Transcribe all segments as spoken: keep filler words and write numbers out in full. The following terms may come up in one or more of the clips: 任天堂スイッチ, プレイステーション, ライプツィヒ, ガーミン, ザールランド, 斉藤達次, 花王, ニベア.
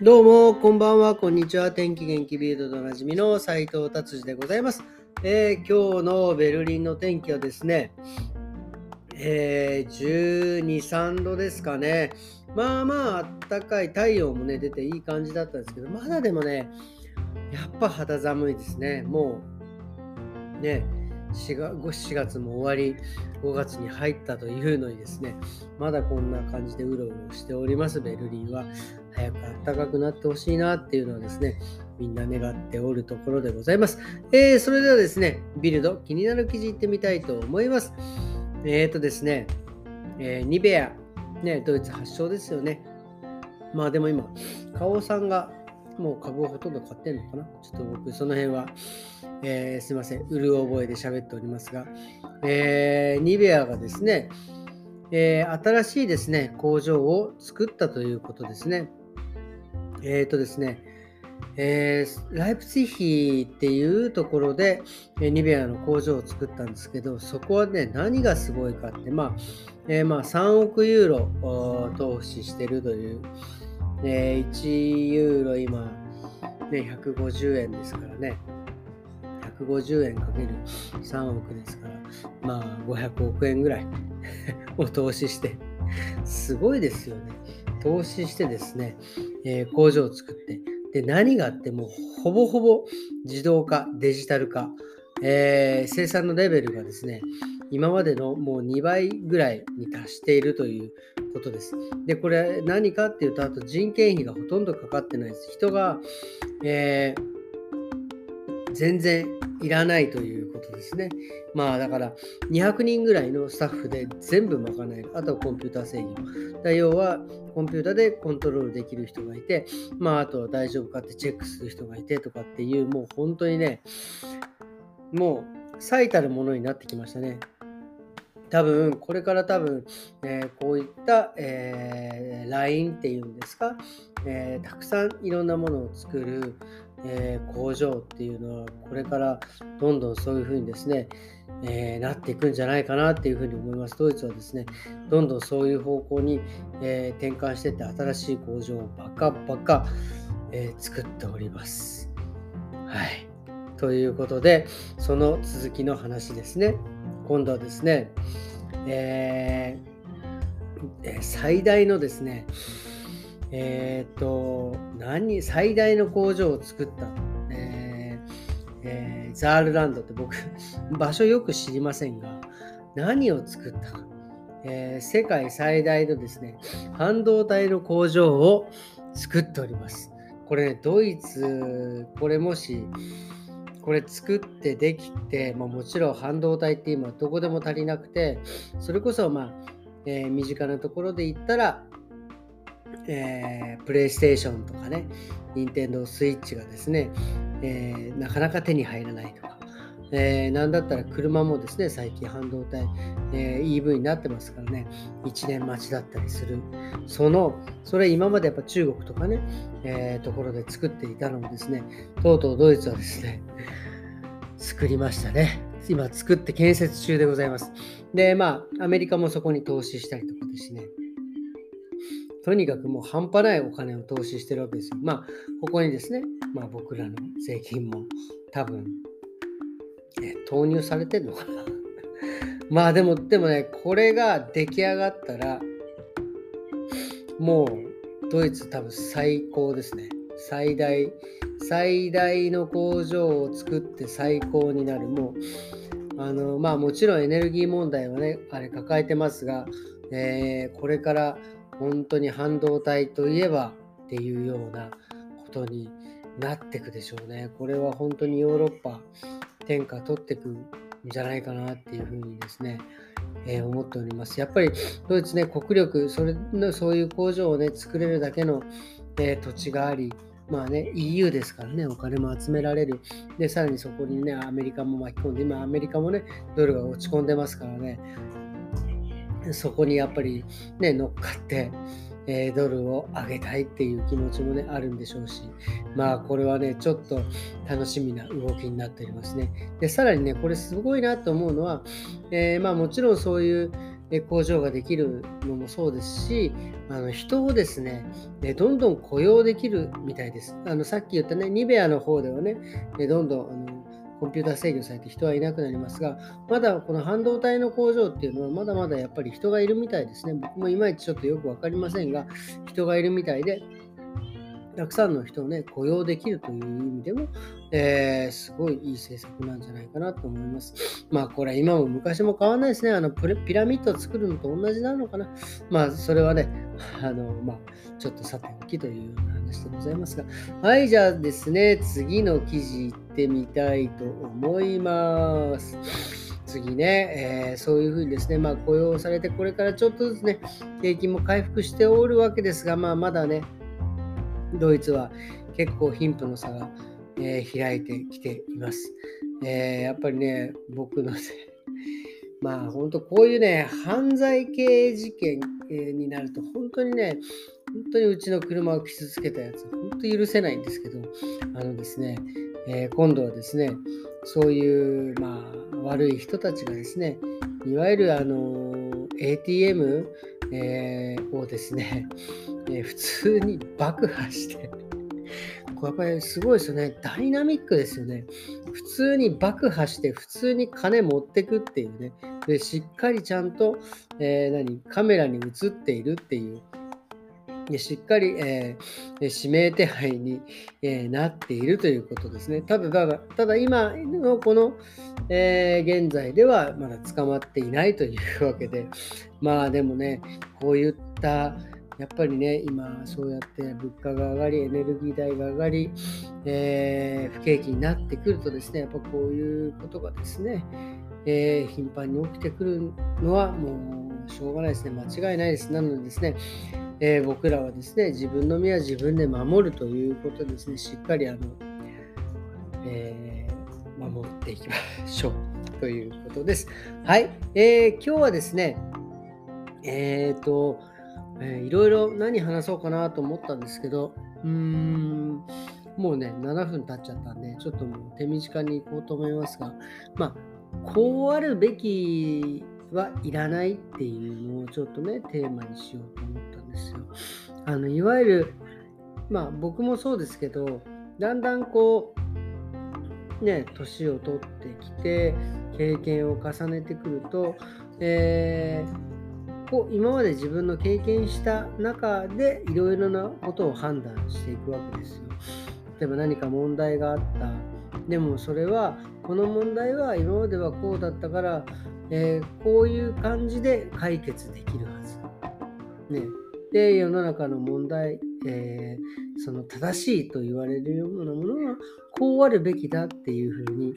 どうもこんばんは、こんにちは。天気元気ビルドでおなじみの斉藤達次でございます。えー、今日のベルリンの天気はですね、えー、じゅうに、さんどですかね。まあまああったかい、太陽もね出ていい感じだったんですけど、まだでもねやっぱ肌寒いですね。もうねしがつも終わり、ごがつに入ったというのにですね、まだこんな感じでうろうろしております。ベルリンは早く暖かくなってほしいなっていうのはですね、みんな願っておるところでございます。えー、それではですね、ビルド気になる記事いってみたいと思います。えーとですね、えー、ニベア、ね、ドイツ発祥ですよね。まあでも今花王さんがもう株をほとんど買ってんのかな。ちょっと僕その辺は、えー、すいません、うる覚えで喋っておりますが、えー、ニベアがですね、えー、新しいですね工場を作ったということですね。えーとですね、えー、ライプツィヒっていうところで、えー、ニベアの工場を作ったんですけど、そこはね何がすごいかって、まあえーまあ、さんおくユーロ投資してるという、えー、いちユーロ今、ね、ひゃくごじゅうえんですからね。ひゃくごじゅうえんかけるさんおくですから、まあごひゃくおくえんぐらいを投資してすごいですよね。投資してですね、えー、工場を作ってで、何があってもほぼほぼ自動化、デジタル化、えー、生産のレベルがですね今までのもうにばいぐらいに達しているということです。で、これ何かっていうと、あと人件費がほとんどかかってないです。人が、えー、全然いらないということですね。まあだからにひゃくにんぐらいのスタッフで全部賄える。あとはコンピューター制御だ。要はコンピューターでコントロールできる人がいて、まああとは大丈夫かってチェックする人がいてとかっていう、もう本当にねもう最たるものになってきましたね。多分これから多分、えー、こういった、えー、ライン っていうんですか、えー、たくさんいろんなものを作る、えー、工場っていうのはこれからどんどんそういうふうにですね、えー、なっていくんじゃないかなっていうふうに思います。ドイツはですねどんどんそういう方向に、えー、転換していって新しい工場をバカバカ、えー、作っております。はい、ということでその続きの話ですね。今度はですね、えー、最大のですね、えー、っと何最大の工場を作った、えーえー、ザールランドって僕場所よく知りませんが、何を作ったか、えー、世界最大のですね半導体の工場を作っております。これ、ね、ドイツこれもしこれ作ってできて、まあ、もちろん半導体って今どこでも足りなくて、それこそ、まあえー、身近なところで言ったら、えー、プレイステーションとかね、任天堂スイッチがですね、えー、なかなか手に入らないとか、えー、なんだったら車もですね最近半導体、えー、イーブイ になってますからね、いちねんまちだったりする。そのそれ今までやっぱ中国とかね、えー、ところで作っていたのをですね、とうとうドイツはですね作りましたね。今作って建設中でございます。で、まあアメリカもそこに投資したりとかですね、とにかくもう半端ないお金を投資してるわけですよ。まあここにですね、まあ、僕らの税金も多分投入されてるのかなまあでもでもね、これが出来上がったらもうドイツ多分最高ですね。最大最大の工場を作って最高になる。もうあのまあもちろんエネルギー問題はねあれ抱えてますが、えー、これから本当に半導体といえばっていうようなことになってくでしょうね。これは本当にヨーロッパ天下取っていくんじゃないかなっていうふうにですね、えー、思っております。やっぱりドイツね国力、それのそういう工場をね作れるだけの、えー、土地があり、まあね イーユー ですからねお金も集められる。でさらにそこにねアメリカも巻き込んで、今アメリカもねドルが落ち込んでますからね、そこにやっぱりね乗っかって、えー、ドルを上げたいっていう気持ちもねあるんでしょうし、まあこれはねちょっと楽しみな動きになっておりますね。でさらにねこれすごいなと思うのは、えー、まあもちろんそういう、工場ができるのもそうですし、あの人をですねどんどん雇用できるみたいです。あのさっき言ったねニベアの方ではねどんどんあのコンピューター制御されて人はいなくなりますが、まだこの半導体の工場っていうのはまだまだやっぱり人がいるみたいですね。僕もいまいちちょっとよく分かりませんが、人がいるみたいで、たくさんの人をね雇用できるという意味でも、えー、すごいいい政策なんじゃないかなと思います。まあこれは今も昔も変わらないですね。あのピラミッドを作るのと同じなのかな。まあそれはねあのまあちょっとさておきという話でございますが、はい、じゃあですね次の記事いってみたいと思います。次ね、えー、そういうふうにですね、まあ、雇用されてこれからちょっとずつね景気も回復しておるわけですが、まあまだねドイツは結構貧富の差が、えー、開いてきています。えー、やっぱりね、僕のせい、まあ本当こういうね、犯罪系事件になると本当にね、本当にうちの車を傷つけたやつ、本当許せないんですけど、あのですね、えー、今度はですね、そういう、まあ、悪い人たちがですね、いわゆるあの エーティーエム、えー、をですね、普通に爆破してこれやっぱりすごいですよね。ダイナミックですよね。普通に爆破して普通に金持ってくっていうね。でしっかりちゃんと、えー、何カメラに映っているっていう、でしっかり、えー、指名手配に、えー、なっているということですね。ただただただ今のこの、えー、現在ではまだ捕まっていないというわけで、まあでもねこういったやっぱりね、今そうやって物価が上がり、エネルギー代が上がり、えー、不景気になってくるとですね、やっぱこういうことがですね、えー、頻繁に起きてくるのはもうしょうがないですね。間違いないです。なのでですね、えー、僕らはですね、自分の身は自分で守るということですね、しっかりあの、えー、守っていきましょうということです。はい、えー、今日はですね、えっと、えー、いろいろ何話そうかなと思ったんですけど、うーんもうねななふん経っちゃったんで、ちょっともう手短に行こうと思いますが、まあこうあるべきはいらないっていうのをちょっとねテーマにしようと思ったんですよ。あのいわゆるまあ僕もそうですけど、だんだんこうね年を取ってきて経験を重ねてくると、えーこう今まで自分の経験した中でいろいろなことを判断していくわけですよ。例えば何か問題があった、でもそれはこの問題は今まではこうだったから、えー、こういう感じで解決できるはず、ね、で世の中の問題、えー、その正しいと言われるようなものはこうあるべきだっていうふうに、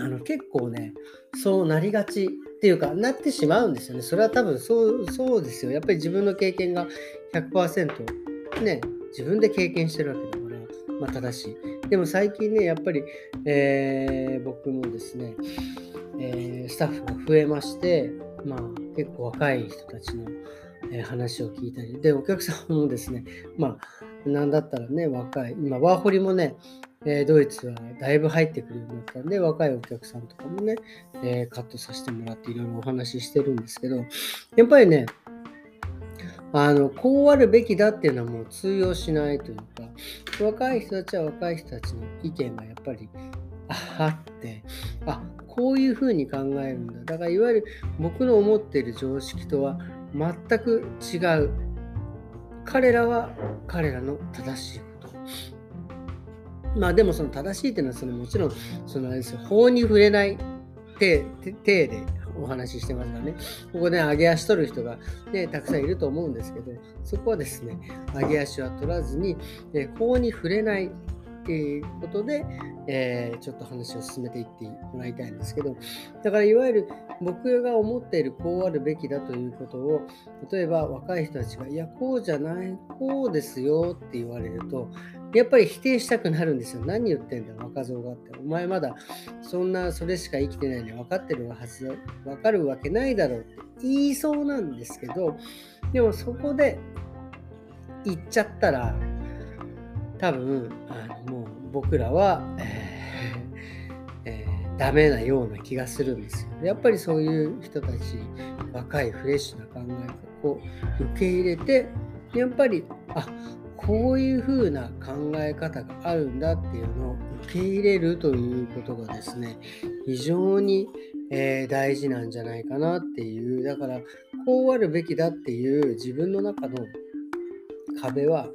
あの結構ねそうなりがちっていうかなってしまうんですよね。それは多分そう、そうですよ。やっぱり自分の経験が ひゃくパーセント、ね、自分で経験してるわけだから、まあ、正しい。でも最近ねやっぱり、えー、僕もですね、えー、スタッフが増えまして、まあ、結構若い人たちの、えー、話を聞いたりで、お客さんもですね、まあなんだったらね若い、今ワーホリもねドイツはだいぶ入ってくるようになったんで、若いお客さんとかもね、えー、カットさせてもらっていろいろお話ししてるんですけど、やっぱりねあのこうあるべきだっていうのはもう通用しないというか、若い人たちは若い人たちの意見がやっぱりあって、あこういうふうに考えるんだ、だからいわゆる僕の思っている常識とは全く違う、彼らは彼らの正しいこと、まあでもその正しいっていうのはそのもちろんそのあれですよ、法に触れない体でお話ししてますからね。ここで上げ足取る人が、ね、たくさんいると思うんですけど、そこはですね上げ足は取らずに、ね、法に触れないっていうことで、えー、ちょっと話を進めていってもらいたいんですけど、だからいわゆる僕が思っているこうあるべきだということを、例えば若い人たちがいやこうじゃないこうですよって言われるとやっぱり否定したくなるんですよ。何言ってんだ若造がって、お前まだそんなそれしか生きてないのに分かってるはずだ、分かるわけないだろうって言いそうなんですけど、でもそこで言っちゃったら多分あのもう僕らは、えーえー、ダメなような気がするんですよ。やっぱりそういう人たち、若いフレッシュな考えを受け入れて、やっぱりあこういう風な考え方があるんだっていうのを受け入れるということがですね、非常に、えー、大事なんじゃないかなっていう、だからこうあるべきだっていう自分の中の壁は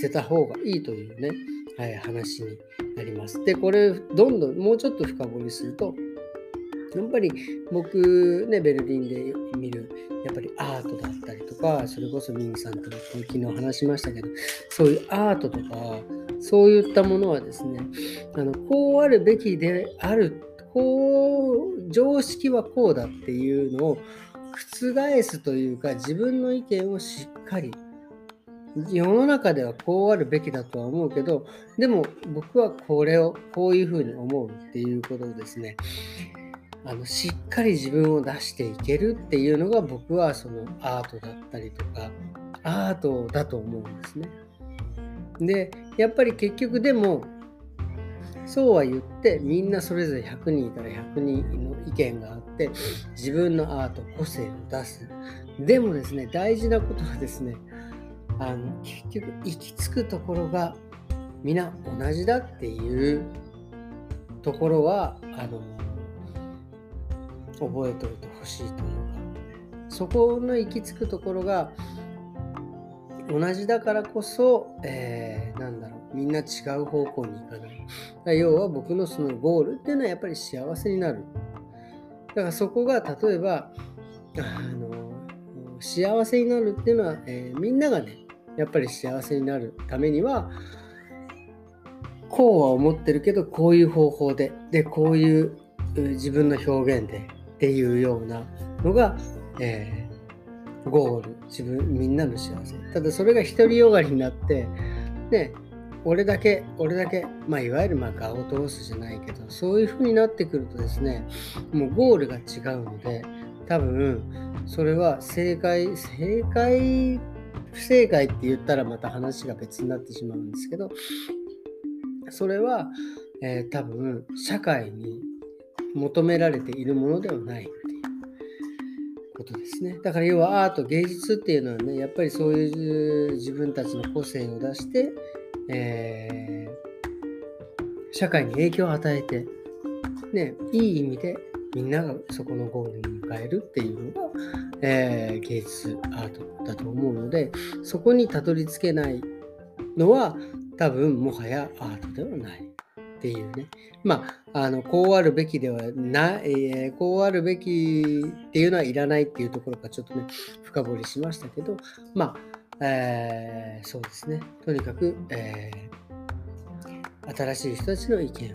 捨てた方がいいというね、はい、話になります。で、これどんどんもうちょっと深掘りすると、やっぱり僕ね、ベルリンで見るやっぱりアートだったりとか、それこそミンさんとも昨日話しましたけど、そういうアートとかそういったものはですね、あのこうあるべきである、こう常識はこうだっていうのを覆すというか、自分の意見をしっかり、世の中ではこうあるべきだとは思うけど、でも僕はこれをこういうふうに思うっていうことをですね、あのしっかり自分を出していけるっていうのが、僕はそのアートだったりとかアートだと思うんですね。でやっぱり結局でもそうは言ってみんなそれぞれひゃくにんいたらひゃくにんの意見があって、自分のアート個性を出す。でもですね、大事なことはですね、あの結局行き着くところが皆同じだっていうところはあの覚えておいてほしいというか、そこの行き着くところが同じだからこそ、えー、なんだろう、みんな違う方向に行かない。要は僕のそのゴールっていうのはやっぱり幸せになる。だからそこが例えばあの幸せになるっていうのは、えー、みんながねやっぱり幸せになるためには、こうは思ってるけどこういう方法で、でこういう自分の表現でっていうようなのが、えー、ゴール、自分みんなの幸せ。ただそれが独りよがりになってね、俺だけ俺だけ、まあいわゆるまあガオトースじゃないけど、そういう風になってくるとですね、もうゴールが違うので、多分それは正解正解不正解って言ったらまた話が別になってしまうんですけど、それは、えー、多分社会に求められているものではないっていうことですね。だから要はアート、芸術っていうのはね、やっぱりそういう自分たちの個性を出して、えー、社会に影響を与えて、ね、いい意味でみんながそこのゴールに向かえるっていうのが、えー、芸術、アートだと思うので、そこにたどり着けないのは多分もはやアートではないっていうね、まあ、あのこうあるべきではない、えー、こうあるべきっていうのはいらないっていうところからちょっとね深掘りしましたけど、まあ、えー、そうですね、とにかく、えー、新しい人たちの意見を聞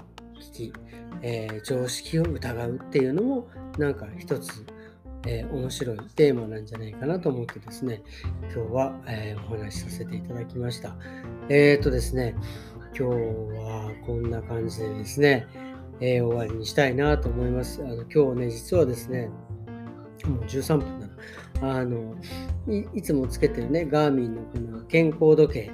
き、えー、常識を疑うっていうのもなんか一つ、えー、面白いテーマなんじゃないかなと思ってですね、今日は、えー、お話しさせていただきました。えーとですね今日はこんな感じでですね、えー、終わりにしたいなと思います。あの今日ね、実はですね、もうじゅうさんぷんなの。あの い, いつもつけてるね、ガーミンのこの健康時計、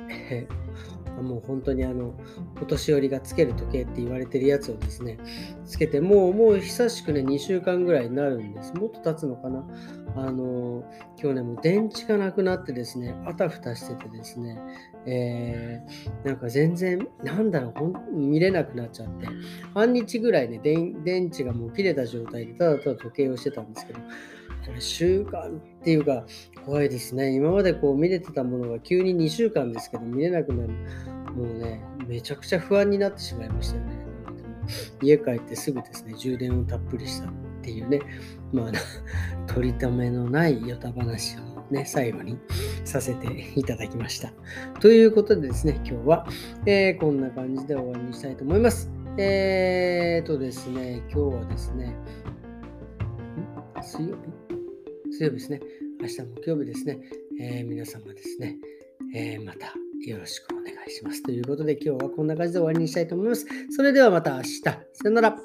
もう本当にあのお年寄りがつける時計って言われてるやつをですね、つけてもうもう久しくねにしゅうかんぐらいになるんです。もっと経つのかな。あの今日ねもう電池がなくなってですね、あたふたしててですね、えー、なんか全然なんだろう見れなくなっちゃって、半日ぐらいね電電池がもう切れた状態でただただ時計をしてたんですけど。習慣っていうか怖いですね。今までこう見れてたものが急ににしゅうかんですけど見れなくなる、もうねめちゃくちゃ不安になってしまいましたよね。家帰ってすぐですね充電をたっぷりしたっていうね、まあ取りためのないヨタ話をね最後にさせていただきました。ということでですね、今日は、えー、こんな感じで終わりにしたいと思います。えーっとですね今日はですね水曜日水曜日ですね。明日木曜日ですね。えー、皆様ですね、えー、またよろしくお願いします。ということで今日はこんな感じで終わりにしたいと思います。それではまた明日。さよなら。